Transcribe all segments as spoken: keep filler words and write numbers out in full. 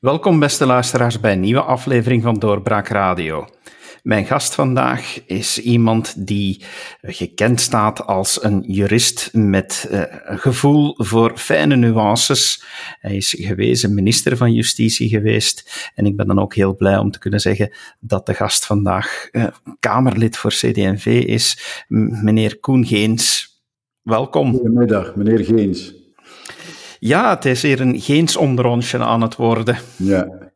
Welkom beste luisteraars bij een nieuwe aflevering van Doorbraak Radio. Mijn gast vandaag is iemand die gekend staat als een jurist met uh, gevoel voor fijne nuances. Hij is gewezen minister van Justitie geweest en ik ben dan ook heel blij om te kunnen zeggen dat de gast vandaag uh, Kamerlid voor C D en V is, M- meneer Koen Geens. Welkom. Goedemiddag, meneer Geens. Ja, het is hier een Geens-onderonsje aan het worden. Ja.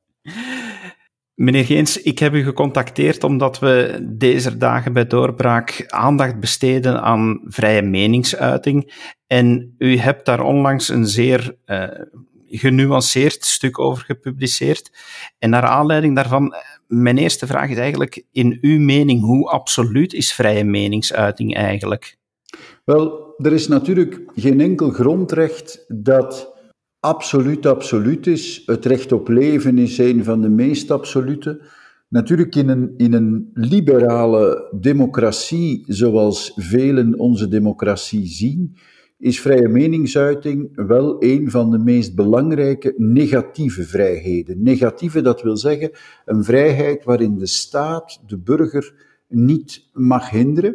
Meneer Geens, ik heb u gecontacteerd omdat we deze dagen bij Doorbraak aandacht besteden aan vrije meningsuiting. En u hebt daar onlangs een zeer uh, genuanceerd stuk over gepubliceerd. En naar aanleiding daarvan, mijn eerste vraag is eigenlijk, in uw mening, hoe absoluut is vrije meningsuiting eigenlijk? Wel, er is natuurlijk geen enkel grondrecht dat absoluut absoluut is. Het recht op leven is een van de meest absolute. Natuurlijk, in een, in een liberale democratie, zoals velen onze democratie zien, is vrije meningsuiting wel een van de meest belangrijke negatieve vrijheden. Negatieve, dat wil zeggen, een vrijheid waarin de staat de burger niet mag hinderen,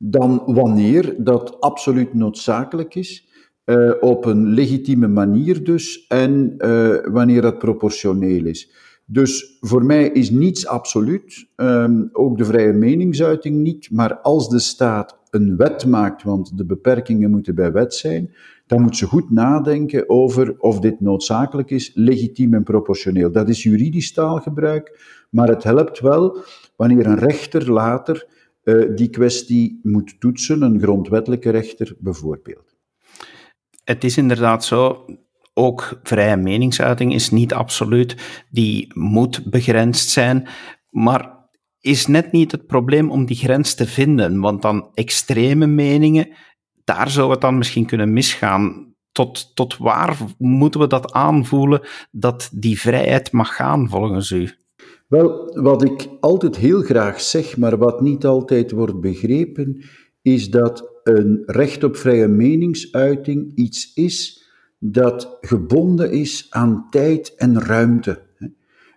dan wanneer dat absoluut noodzakelijk is. Uh, op een legitieme manier dus, en uh, wanneer dat proportioneel is. Dus voor mij is niets absoluut, um, ook de vrije meningsuiting niet, maar als de staat een wet maakt, want de beperkingen moeten bij wet zijn, dan moet ze goed nadenken over of dit noodzakelijk is, legitiem en proportioneel. Dat is juridisch taalgebruik, maar het helpt wel wanneer een rechter later uh, die kwestie moet toetsen, een grondwettelijke rechter bijvoorbeeld. Het is inderdaad zo, ook vrije meningsuiting is niet absoluut, die moet begrensd zijn, maar is net niet het probleem om die grens te vinden, want dan extreme meningen, daar zou het dan misschien kunnen misgaan. Tot, tot waar moeten we dat aanvoelen dat die vrijheid mag gaan volgens u? Wel, wat ik altijd heel graag zeg, maar wat niet altijd wordt begrepen, is dat een recht op vrije meningsuiting iets is dat gebonden is aan tijd en ruimte.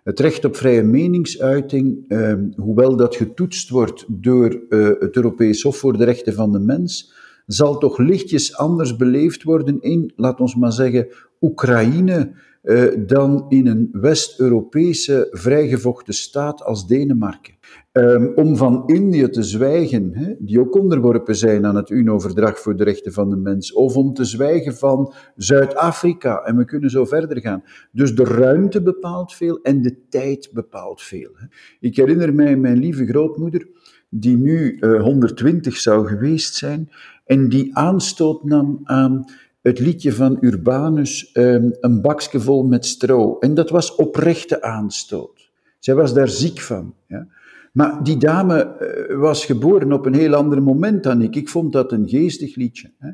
Het recht op vrije meningsuiting, eh, hoewel dat getoetst wordt door eh, het Europees Hof voor de Rechten van de Mens, zal toch lichtjes anders beleefd worden in, laat ons maar zeggen, Oekraïne, eh, dan in een West-Europese vrijgevochten staat als Denemarken. Um, om van Indië te zwijgen, he, die ook onderworpen zijn aan het U N O-verdrag voor de rechten van de mens, of om te zwijgen van Zuid-Afrika, en we kunnen zo verder gaan. Dus de ruimte bepaalt veel en de tijd bepaalt veel. He. Ik herinner mij mijn lieve grootmoeder, die nu uh, honderdtwintig zou geweest zijn, en die aanstoot nam aan het liedje van Urbanus, um, een bakje vol met stro. En dat was oprechte aanstoot. Zij was daar ziek van, ja. Maar die dame was geboren op een heel ander moment dan ik. Ik vond dat een geestig liedje. Hè.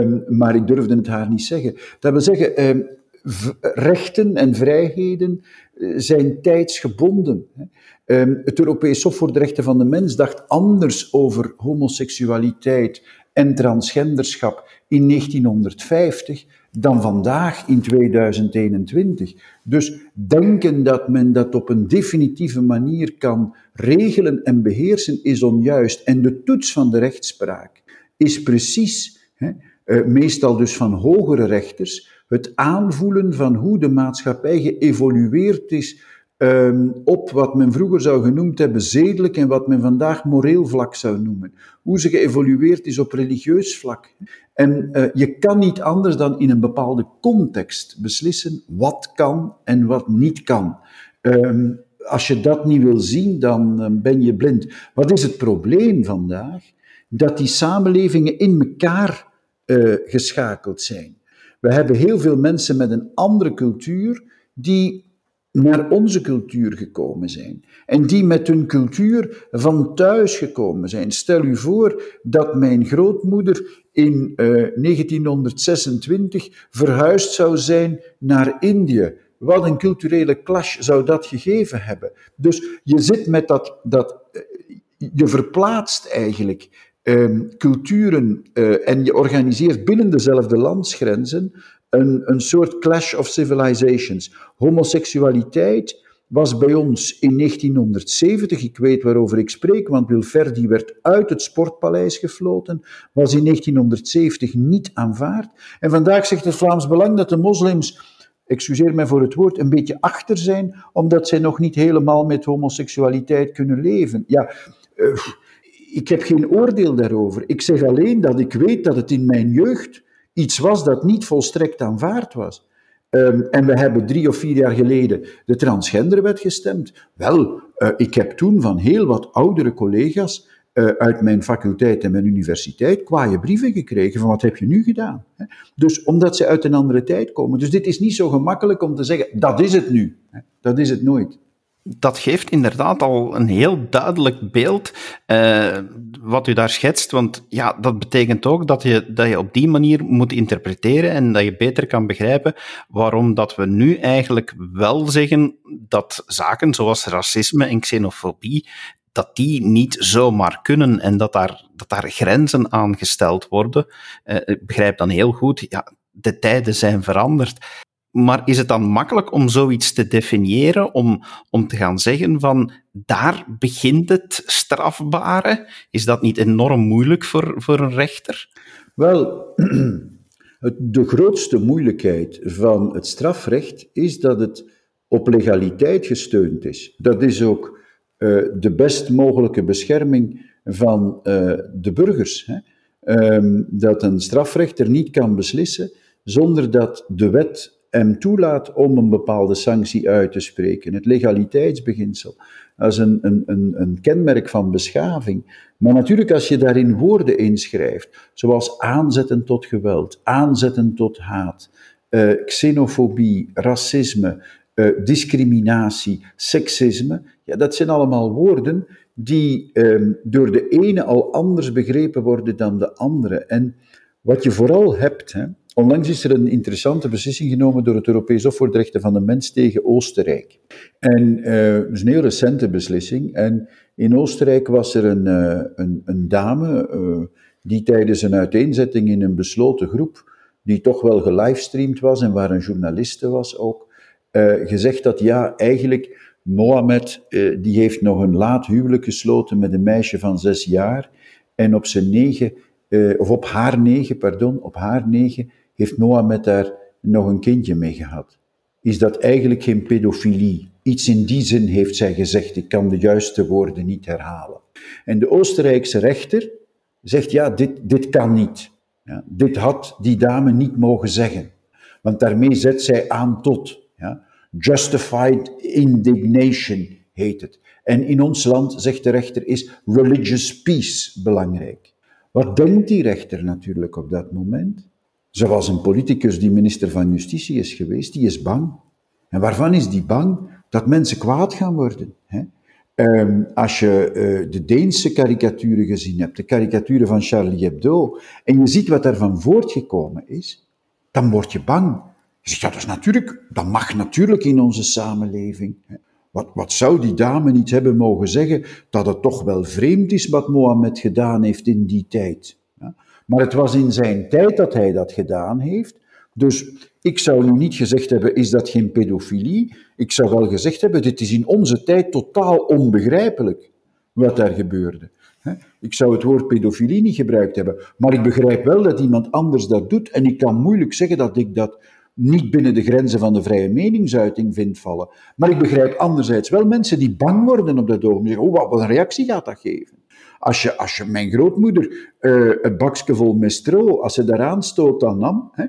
Um, maar ik durfde het haar niet zeggen. Dat wil zeggen, um, v- rechten en vrijheden zijn tijdsgebonden. Hè. Um, het Europees Hof voor de Rechten van de Mens dacht anders over homoseksualiteit en transgenderschap in negentienhonderdvijftig dan vandaag in tweeduizend eenentwintig. Dus denken dat men dat op een definitieve manier kan regelen en beheersen is onjuist. En de toets van de rechtspraak is precies, hè, meestal dus van hogere rechters, het aanvoelen van hoe de maatschappij geëvolueerd is Um, op wat men vroeger zou genoemd hebben zedelijk en wat men vandaag moreel vlak zou noemen. Hoe ze geëvolueerd is op religieus vlak. En uh, je kan niet anders dan in een bepaalde context beslissen wat kan en wat niet kan. Um, als je dat niet wil zien, dan um, ben je blind. Wat is het probleem vandaag? Dat die samenlevingen in elkaar uh, geschakeld zijn. We hebben heel veel mensen met een andere cultuur die naar onze cultuur gekomen zijn. En die met hun cultuur van thuis gekomen zijn. Stel u voor dat mijn grootmoeder in uh, negentienhonderdzesentwintig verhuisd zou zijn naar Indië. Wat een culturele clash zou dat gegeven hebben. Dus je zit met dat... dat uh, je verplaatst eigenlijk uh, culturen uh, en je organiseert binnen dezelfde landsgrenzen een, een soort clash of civilizations. Homoseksualiteit was bij ons in negentienhonderdzeventig, ik weet waarover ik spreek, want Wilfried werd uit het sportpaleis gefloten, was in negentienhonderdzeventig niet aanvaard. En vandaag zegt het Vlaams Belang dat de moslims, excuseer mij voor het woord, een beetje achter zijn, omdat zij nog niet helemaal met homoseksualiteit kunnen leven. Ja, uh, ik heb geen oordeel daarover. Ik zeg alleen dat ik weet dat het in mijn jeugd iets was dat niet volstrekt aanvaard was. Um, en we hebben drie of vier jaar geleden de transgenderwet gestemd. Wel, uh, ik heb toen van heel wat oudere collega's uh, uit mijn faculteit en mijn universiteit kwaaie brieven gekregen van wat heb je nu gedaan? Dus omdat ze uit een andere tijd komen. Dus dit is niet zo gemakkelijk om te zeggen, dat is het nu. Dat is het nooit. Dat geeft inderdaad al een heel duidelijk beeld uh, wat u daar schetst, want ja, dat betekent ook dat je, dat je op die manier moet interpreteren en dat je beter kan begrijpen waarom dat we nu eigenlijk wel zeggen dat zaken zoals racisme en xenofobie, dat die niet zomaar kunnen en dat daar, dat daar grenzen aan gesteld worden. Uh, ik begrijp dan heel goed, ja, de tijden zijn veranderd. Maar is het dan makkelijk om zoiets te definiëren, om, om te gaan zeggen van daar begint het strafbare? Is dat niet enorm moeilijk voor, voor een rechter? Wel, de grootste moeilijkheid van het strafrecht is dat het op legaliteit gesteund is. Dat is ook uh, de best mogelijke bescherming van uh, de burgers. Hè? Um, dat een strafrechter niet kan beslissen zonder dat de wet hem toelaat om een bepaalde sanctie uit te spreken. Het legaliteitsbeginsel. Dat is een, een, een, een kenmerk van beschaving. Maar natuurlijk als je daarin woorden inschrijft, zoals aanzetten tot geweld, aanzetten tot haat, eh, xenofobie, racisme, eh, discriminatie, seksisme, ja, dat zijn allemaal woorden die eh, door de ene al anders begrepen worden dan de andere. En wat je vooral hebt, hè, onlangs is er een interessante beslissing genomen door het Europees Hof voor de Rechten van de Mens tegen Oostenrijk. En uh, dat is een heel recente beslissing. En in Oostenrijk was er een, uh, een, een dame uh, die tijdens een uiteenzetting in een besloten groep, die toch wel gelivestreamd was en waar een journaliste was ook, uh, gezegd had, ja, eigenlijk Mohammed uh, die heeft nog een laat huwelijk gesloten met een meisje van zes jaar en op zijn negen, uh, of op haar negen, pardon, op haar negen, heeft Mohammed daar nog een kindje mee gehad? Is dat eigenlijk geen pedofilie? Iets in die zin heeft zij gezegd, ik kan de juiste woorden niet herhalen. En de Oostenrijkse rechter zegt, ja, dit, dit kan niet. Ja, dit had die dame niet mogen zeggen. Want daarmee zet zij aan tot. Ja, justified indignation heet het. En in ons land, zegt de rechter, is religious peace belangrijk. Wat denkt die rechter natuurlijk op dat moment? Zoals een politicus die minister van Justitie is geweest, die is bang. En waarvan is die bang? Dat mensen kwaad gaan worden. Hè? Um, als je uh, de Deense karikaturen gezien hebt, de karikaturen van Charlie Hebdo, en je ziet wat daarvan voortgekomen is, dan word je bang. Je zegt, ja, dat is natuurlijk, dat mag natuurlijk in onze samenleving. Hè? Wat, wat zou die dame niet hebben mogen zeggen, dat het toch wel vreemd is wat Mohammed gedaan heeft in die tijd. Maar het was in zijn tijd dat hij dat gedaan heeft. Dus ik zou nu niet gezegd hebben, is dat geen pedofilie? Ik zou wel gezegd hebben, dit is in onze tijd totaal onbegrijpelijk wat daar gebeurde. Ik zou het woord pedofilie niet gebruikt hebben. Maar ik begrijp wel dat iemand anders dat doet. En ik kan moeilijk zeggen dat ik dat niet binnen de grenzen van de vrije meningsuiting vind vallen. Maar ik begrijp anderzijds wel mensen die bang worden op dat ogenblik. Zeggen, oh, wat een reactie gaat dat geven? Als je, als je mijn grootmoeder uh, een bakje vol mestro, als ze daar aanstoot aan nam, hè,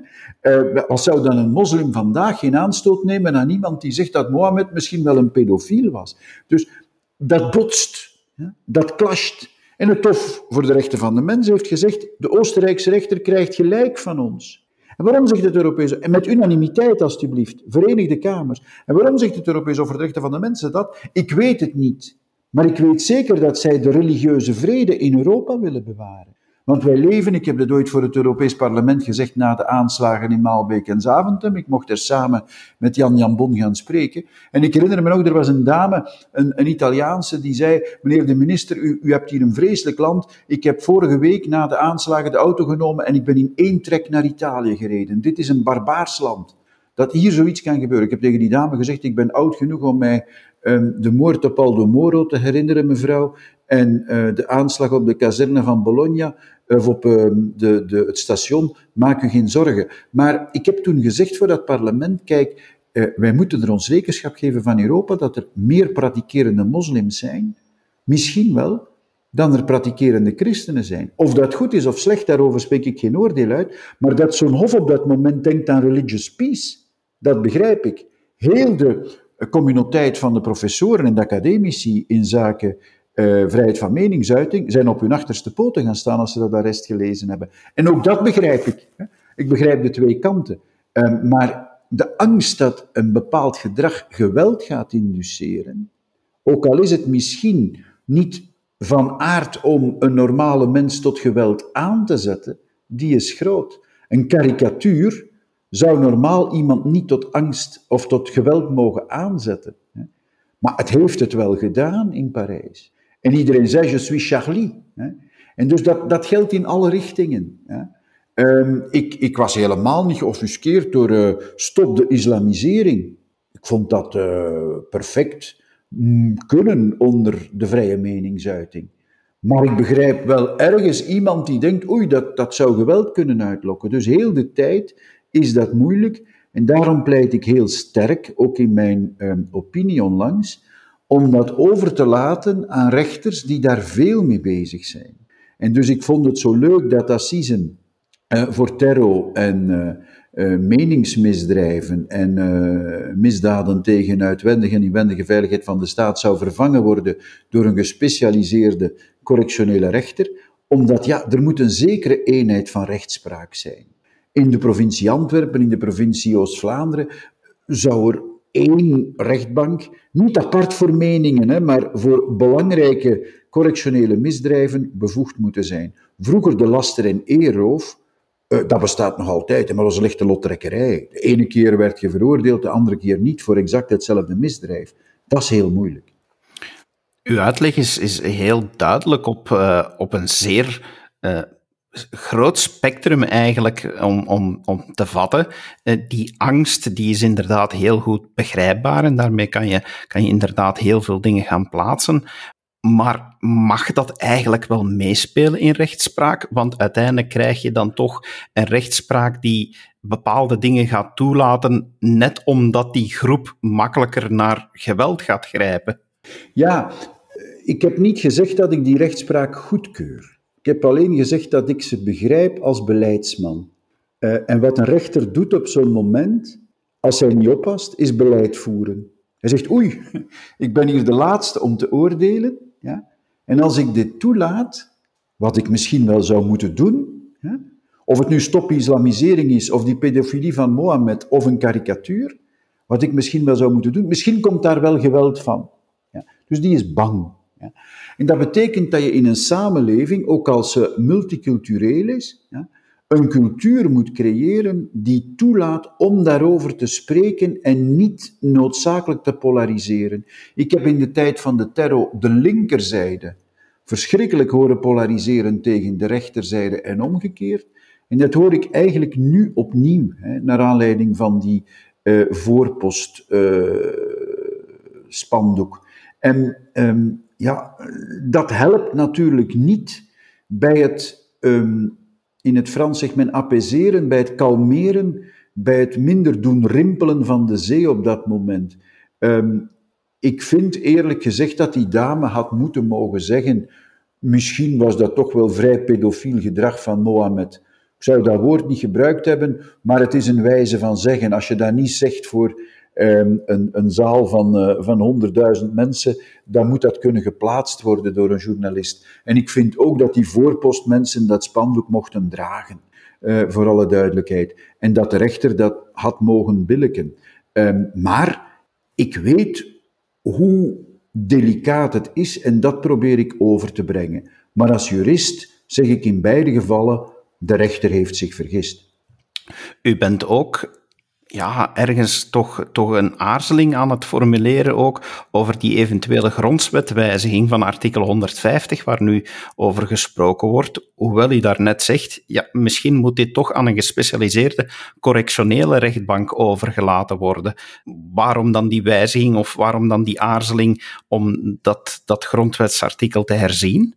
uh, wat zou dan een moslim vandaag geen aanstoot nemen aan iemand die zegt dat Mohammed misschien wel een pedofiel was? Dus dat botst, hè, dat clasht. En het Hof voor de Rechten van de Mens heeft gezegd, de Oostenrijkse rechter krijgt gelijk van ons. En waarom zegt het Europese... En met unanimiteit, alstublieft, Verenigde Kamers. En waarom zegt het Europese Hof voor de Rechten van de Mensen dat? Ik weet het niet. Maar ik weet zeker dat zij de religieuze vrede in Europa willen bewaren. Want wij leven, ik heb dat ooit voor het Europees Parlement gezegd na de aanslagen in Maalbeek en Zaventem. Ik mocht er samen met Jan Jambon gaan spreken. En ik herinner me nog, er was een dame, een, een Italiaanse, die zei, meneer de minister, u, u hebt hier een vreselijk land. Ik heb vorige week na de aanslagen de auto genomen en ik ben in één trek naar Italië gereden. Dit is een barbaars land. Dat hier zoiets kan gebeuren. Ik heb tegen die dame gezegd, ik ben oud genoeg om mij um, de moord op Aldo Moro te herinneren, mevrouw. En uh, de aanslag op de kazerne van Bologna, of op uh, de, de, het station, maak u geen zorgen. Maar ik heb toen gezegd voor dat parlement, kijk, uh, wij moeten er ons rekenschap geven van Europa, dat er meer pratikerende moslims zijn, misschien wel, dan er pratikerende christenen zijn. Of dat goed is of slecht, daarover spreek ik geen oordeel uit, maar dat zo'n hof op dat moment denkt aan religious peace, dat begrijp ik. Heel de communiteit van de professoren en de academici in zaken Uh, vrijheid van meningsuiting, zijn op hun achterste poten gaan staan als ze dat arrest gelezen hebben. En ook dat begrijp ik. Hè? Ik begrijp de twee kanten. Uh, maar de angst dat een bepaald gedrag geweld gaat induceren, ook al is het misschien niet van aard om een normale mens tot geweld aan te zetten, die is groot. Een karikatuur zou normaal iemand niet tot angst of tot geweld mogen aanzetten. Hè? Maar het heeft het wel gedaan in Parijs. En iedereen zei, je suis Charlie. En dus dat, dat geldt in alle richtingen. Ik, ik was helemaal niet geoffuskeerd door uh, stop de islamisering. Ik vond dat uh, perfect kunnen onder de vrije meningsuiting. Maar ik begrijp wel ergens iemand die denkt, oei, dat, dat zou geweld kunnen uitlokken. Dus heel de tijd is dat moeilijk. En daarom pleit ik heel sterk, ook in mijn um, opinie onlangs, om dat over te laten aan rechters die daar veel mee bezig zijn. En dus ik vond het zo leuk dat assisen uh, voor terror en uh, uh, meningsmisdrijven en uh, misdaden tegen uitwendige en inwendige veiligheid van de staat zou vervangen worden door een gespecialiseerde correctionele rechter, omdat ja, er moet een zekere eenheid van rechtspraak zijn. In de provincie Antwerpen, in de provincie Oost-Vlaanderen, zou er één rechtbank, niet apart voor meningen, hè, maar voor belangrijke correctionele misdrijven bevoegd moeten zijn. Vroeger de laster- en eerroof, uh, dat bestaat nog altijd, maar dat was een lichte lottrekkerij. De ene keer werd je veroordeeld, de andere keer niet voor exact hetzelfde misdrijf. Dat is heel moeilijk. Uw uitleg is, is heel duidelijk op, uh, op een zeer... Uh, groot spectrum eigenlijk om, om, om te vatten. Die angst die is inderdaad heel goed begrijpbaar en daarmee kan je, kan je inderdaad heel veel dingen gaan plaatsen. Maar mag dat eigenlijk wel meespelen in rechtspraak? Want uiteindelijk krijg je dan toch een rechtspraak die bepaalde dingen gaat toelaten, net omdat die groep makkelijker naar geweld gaat grijpen. Ja, ik heb niet gezegd dat ik die rechtspraak goedkeur. Ik heb alleen gezegd dat ik ze begrijp als beleidsman. Uh, en wat een rechter doet op zo'n moment, als hij niet oppast, is beleid voeren. Hij zegt, oei, ik ben hier de laatste om te oordelen. Ja? En als ik dit toelaat, wat ik misschien wel zou moeten doen, ja? Of het nu stop islamisering is, of die pedofilie van Mohammed, of een karikatuur, wat ik misschien wel zou moeten doen, misschien komt daar wel geweld van. Ja? Dus die is bang. Ja. En dat betekent dat je in een samenleving, ook als ze multicultureel is, ja, een cultuur moet creëren die toelaat om daarover te spreken en niet noodzakelijk te polariseren. Ik heb in de tijd van de terror de linkerzijde verschrikkelijk horen polariseren tegen de rechterzijde en omgekeerd. En dat hoor ik eigenlijk nu opnieuw, hè, naar aanleiding van die uh, voorpost uh, spandoek. En um, ja, dat helpt natuurlijk niet bij het, um, in het Frans zegt men apaiseren, bij het kalmeren, bij het minder doen rimpelen van de zee op dat moment. Um, ik vind eerlijk gezegd dat die dame had moeten mogen zeggen, misschien was dat toch wel vrij pedofiel gedrag van Mohammed. Ik zou dat woord niet gebruikt hebben, maar het is een wijze van zeggen. Als je dat niet zegt voor... Um, een, een zaal van, uh, van honderdduizend mensen, dan moet dat kunnen geplaatst worden door een journalist. En ik vind ook dat die voorpostmensen dat spandoek mochten dragen, uh, voor alle duidelijkheid. En dat de rechter dat had mogen billijken. Um, maar ik weet hoe delicaat het is en dat probeer ik over te brengen. Maar als jurist zeg ik in beide gevallen, de rechter heeft zich vergist. U bent ook... ja, ergens toch, toch een aarzeling aan het formuleren ook over die eventuele grondwetwijziging van artikel honderdvijftig, waar nu over gesproken wordt. Hoewel u daarnet zegt, ja, misschien moet dit toch aan een gespecialiseerde correctionele rechtbank overgelaten worden. Waarom dan die wijziging of waarom dan die aarzeling om dat, dat grondwetsartikel te herzien?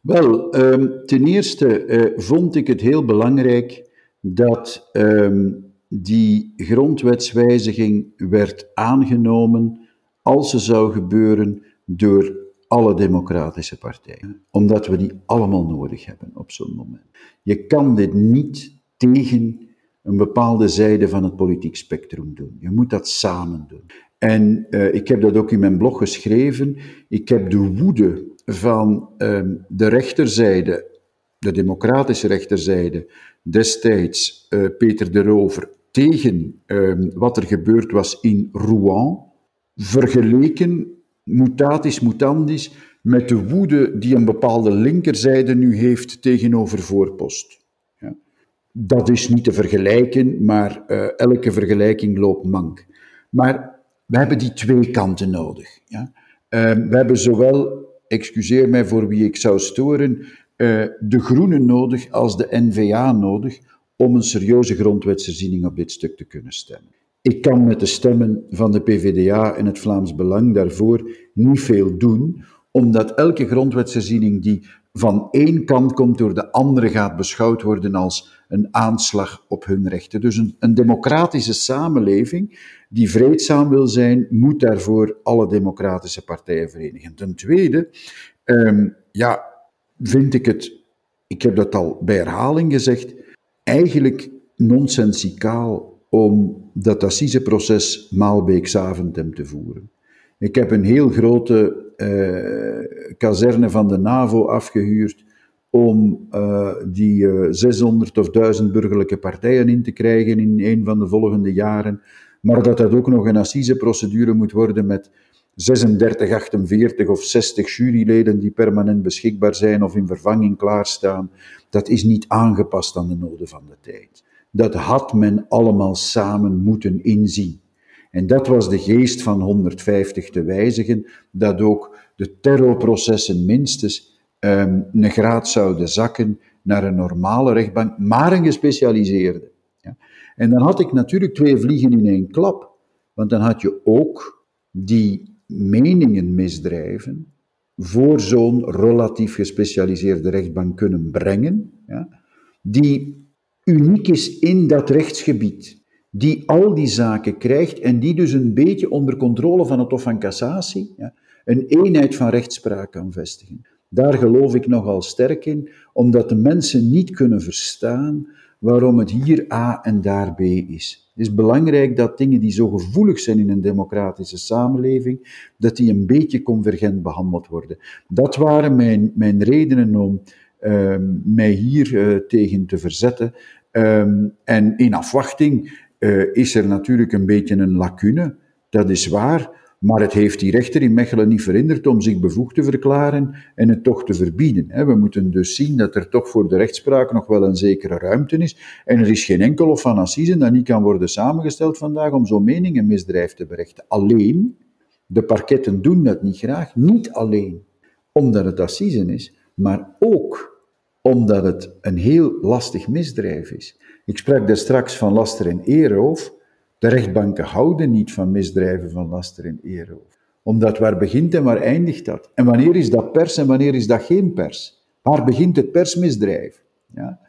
Wel, um, ten eerste uh, vond ik het heel belangrijk dat... Um, die grondwetswijziging werd aangenomen als ze zou gebeuren door alle democratische partijen. Omdat we die allemaal nodig hebben op zo'n moment. Je kan dit niet tegen een bepaalde zijde van het politiek spectrum doen. Je moet dat samen doen. En uh, ik heb dat ook in mijn blog geschreven. Ik heb de woede van uh, de rechterzijde, de democratische rechterzijde, destijds uh, Peter De Roover, tegen uh, wat er gebeurd was in Rouen, vergeleken, mutatis mutandis, met de woede die een bepaalde linkerzijde nu heeft tegenover Voorpost. Ja. Dat is niet te vergelijken, maar uh, elke vergelijking loopt mank. Maar we hebben die twee kanten nodig. Ja. Uh, we hebben zowel, excuseer mij voor wie ik zou storen, Uh, de Groenen nodig als de N-V A nodig om een serieuze grondwetsherziening op dit stuk te kunnen stemmen. Ik kan met de stemmen van de P V D A en het Vlaams Belang daarvoor niet veel doen, omdat elke grondwetsherziening die van één kant komt door de andere gaat beschouwd worden als een aanslag op hun rechten. Dus een, een democratische samenleving die vreedzaam wil zijn, moet daarvoor alle democratische partijen verenigen. Ten tweede, uh, ja... vind ik het, ik heb dat al bij herhaling gezegd, eigenlijk nonsensicaal om dat assiseproces Maalbeek Zaventem te voeren. Ik heb een heel grote eh, kazerne van de NAVO afgehuurd om eh, die eh, zeshonderd of duizend burgerlijke partijen in te krijgen in een van de volgende jaren, maar dat dat ook nog een assiseprocedure moet worden met zesendertig, achtenveertig of zestig juryleden die permanent beschikbaar zijn of in vervanging klaarstaan, dat is niet aangepast aan de noden van de tijd. Dat had men allemaal samen moeten inzien. En dat was de geest van honderdvijftig te wijzigen, dat ook de terrorprocessen minstens um, een graad zouden zakken naar een normale rechtbank, maar een gespecialiseerde. Ja. En dan had ik natuurlijk twee vliegen in één klap, want dan had je ook die meningen misdrijven voor zo'n relatief gespecialiseerde rechtbank kunnen brengen, ja, die uniek is in dat rechtsgebied, die al die zaken krijgt en die dus een beetje onder controle van het Hof van Cassatie, ja, een eenheid van rechtspraak kan vestigen. Daar geloof ik nogal sterk in, omdat de mensen niet kunnen verstaan waarom het hier A en daar B is. Het is belangrijk dat dingen die zo gevoelig zijn in een democratische samenleving, dat die een beetje convergent behandeld worden. Dat waren mijn, mijn redenen om uh, mij hier uh, tegen te verzetten. Um, en in afwachting uh, is er natuurlijk een beetje een lacune, dat is waar, maar het heeft die rechter in Mechelen niet verhinderd om zich bevoegd te verklaren en het toch te verbieden. We moeten dus zien dat er toch voor de rechtspraak nog wel een zekere ruimte is. En er is geen enkel hof van assisen dat niet kan worden samengesteld vandaag om zo'n meningenmisdrijf te berechten. Alleen, de parketten doen dat niet graag, niet alleen omdat het assisen is, maar ook omdat het een heel lastig misdrijf is. Ik sprak daar straks van laster en eerroof. De rechtbanken houden niet van misdrijven van laster en eerroof. Omdat waar begint en waar eindigt dat? En wanneer is dat pers en wanneer is dat geen pers? Waar begint het persmisdrijf? Ja?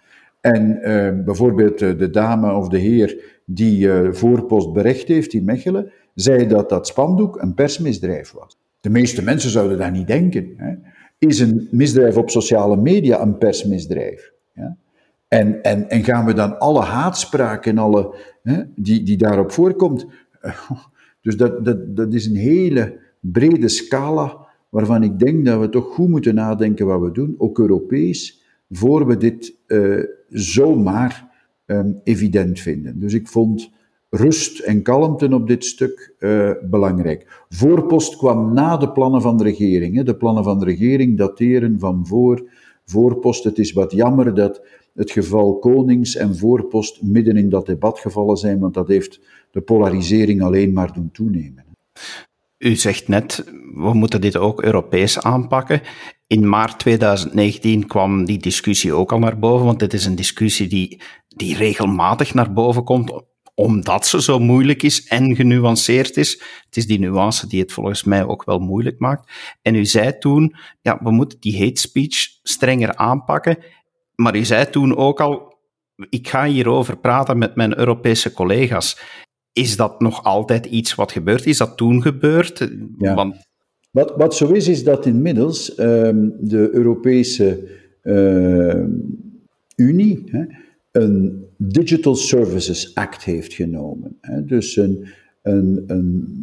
En uh, bijvoorbeeld uh, de dame of de heer die uh, Voorpost berecht heeft in Mechelen, zei dat dat spandoek een persmisdrijf was. De meeste mensen zouden dat niet denken. Hè? Is een misdrijf op sociale media een persmisdrijf? Ja? En, en, en gaan we dan alle haatspraak en alle, hè, die, die daarop voorkomt. Dus dat, dat, dat is een hele brede scala waarvan ik denk dat we toch goed moeten nadenken wat we doen, ook Europees, voor we dit uh, zomaar um, evident vinden. Dus ik vond rust en kalmte op dit stuk uh, belangrijk. Voorpost kwam na de plannen van de regering. Hè. De plannen van de regering dateren van voor Voorpost. Het is wat jammer dat het geval Konings en Voorpost midden in dat debat gevallen zijn, want dat heeft de polarisering alleen maar doen toenemen. U zegt net, we moeten dit ook Europees aanpakken. In maart tweeduizend negentien kwam die discussie ook al naar boven, want dit is een discussie die, die regelmatig naar boven komt, omdat ze zo moeilijk is en genuanceerd is. Het is die nuance die het volgens mij ook wel moeilijk maakt. En u zei toen, ja, we moeten die hate speech strenger aanpakken, maar u zei toen ook al, ik ga hierover praten met mijn Europese collega's. Is dat nog altijd iets wat gebeurt? Is dat toen gebeurd? Ja. Want... Wat, wat zo is, is dat inmiddels uh, de Europese uh, Unie hè, een Digital Services Act heeft genomen. Hè. Dus een, een, een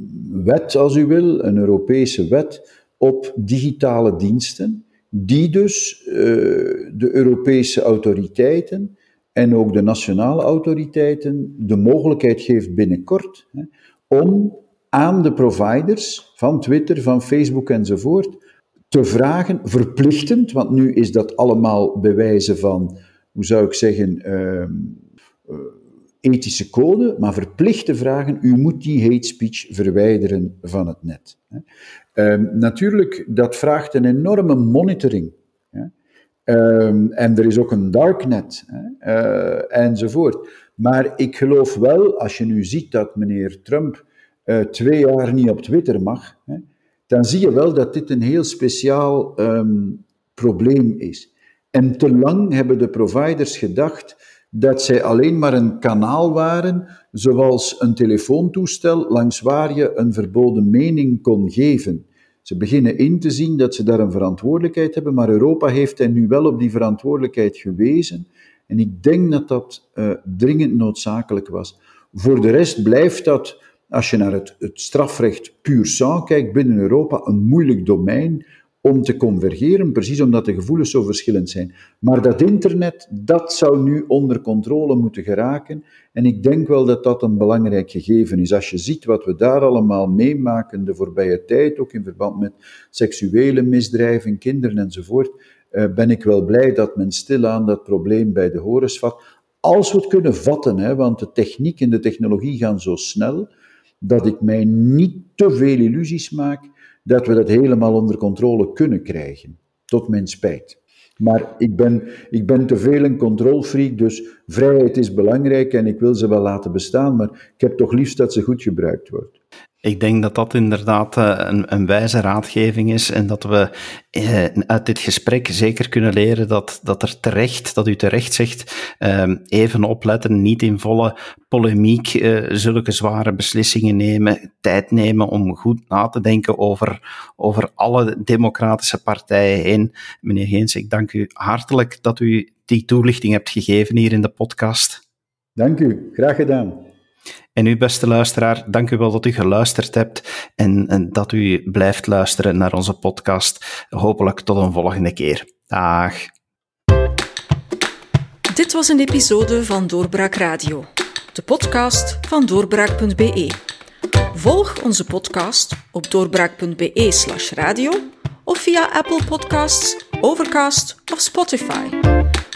wet, als u wil, een Europese wet op digitale diensten, die dus uh, de Europese autoriteiten en ook de nationale autoriteiten de mogelijkheid geeft binnenkort hè, om aan de providers van Twitter, van Facebook enzovoort te vragen, verplichtend, want nu is dat allemaal bewijzen van, hoe zou ik zeggen, uh, uh, ethische code, maar verplicht te vragen, u moet die hate speech verwijderen van het net. Uh, natuurlijk, dat vraagt een enorme monitoring. Um, en er is ook een darknet, hè, uh, enzovoort. Maar ik geloof wel, als je nu ziet dat meneer Trump uh, twee jaar niet op Twitter mag, hè, dan zie je wel dat dit een heel speciaal um, probleem is. En te lang hebben de providers gedacht dat zij alleen maar een kanaal waren, zoals een telefoontoestel, langs waar je een verboden mening kon geven. Ze beginnen in te zien dat ze daar een verantwoordelijkheid hebben, maar Europa heeft hen nu wel op die verantwoordelijkheid gewezen. En ik denk dat dat uh, dringend noodzakelijk was. Voor de rest blijft dat, als je naar het, het strafrecht pur sang kijkt binnen Europa, een moeilijk domein om te convergeren, precies omdat de gevoelens zo verschillend zijn. Maar dat internet, dat zou nu onder controle moeten geraken. En ik denk wel dat dat een belangrijk gegeven is. Als je ziet wat we daar allemaal meemaken de voorbije tijd, ook in verband met seksuele misdrijven, kinderen enzovoort, ben ik wel blij dat men stilaan dat probleem bij de horens vat. Als we het kunnen vatten, hè, want de techniek en de technologie gaan zo snel, dat ik mij niet te veel illusies maak dat we dat helemaal onder controle kunnen krijgen, tot mijn spijt. Maar ik ben, ik ben te veel een controlfreak, dus vrijheid is belangrijk en ik wil ze wel laten bestaan, maar ik heb toch liefst dat ze goed gebruikt wordt. Ik denk dat dat inderdaad een, een wijze raadgeving is en dat we eh, uit dit gesprek zeker kunnen leren dat, dat, er terecht, dat u terecht zegt, eh, even opletten, niet in volle polemiek eh, zulke zware beslissingen nemen, tijd nemen om goed na te denken over, over alle democratische partijen heen. Meneer Geens, ik dank u hartelijk dat u die toelichting hebt gegeven hier in de podcast. Dank u, graag gedaan. En u, beste luisteraar, dank u wel dat u geluisterd hebt en, en dat u blijft luisteren naar onze podcast. Hopelijk tot een volgende keer. Dag. Dit was een episode van Doorbraak Radio, de podcast van doorbraak punt b e. Volg onze podcast op doorbraak.be slash radio of via Apple Podcasts, Overcast of Spotify.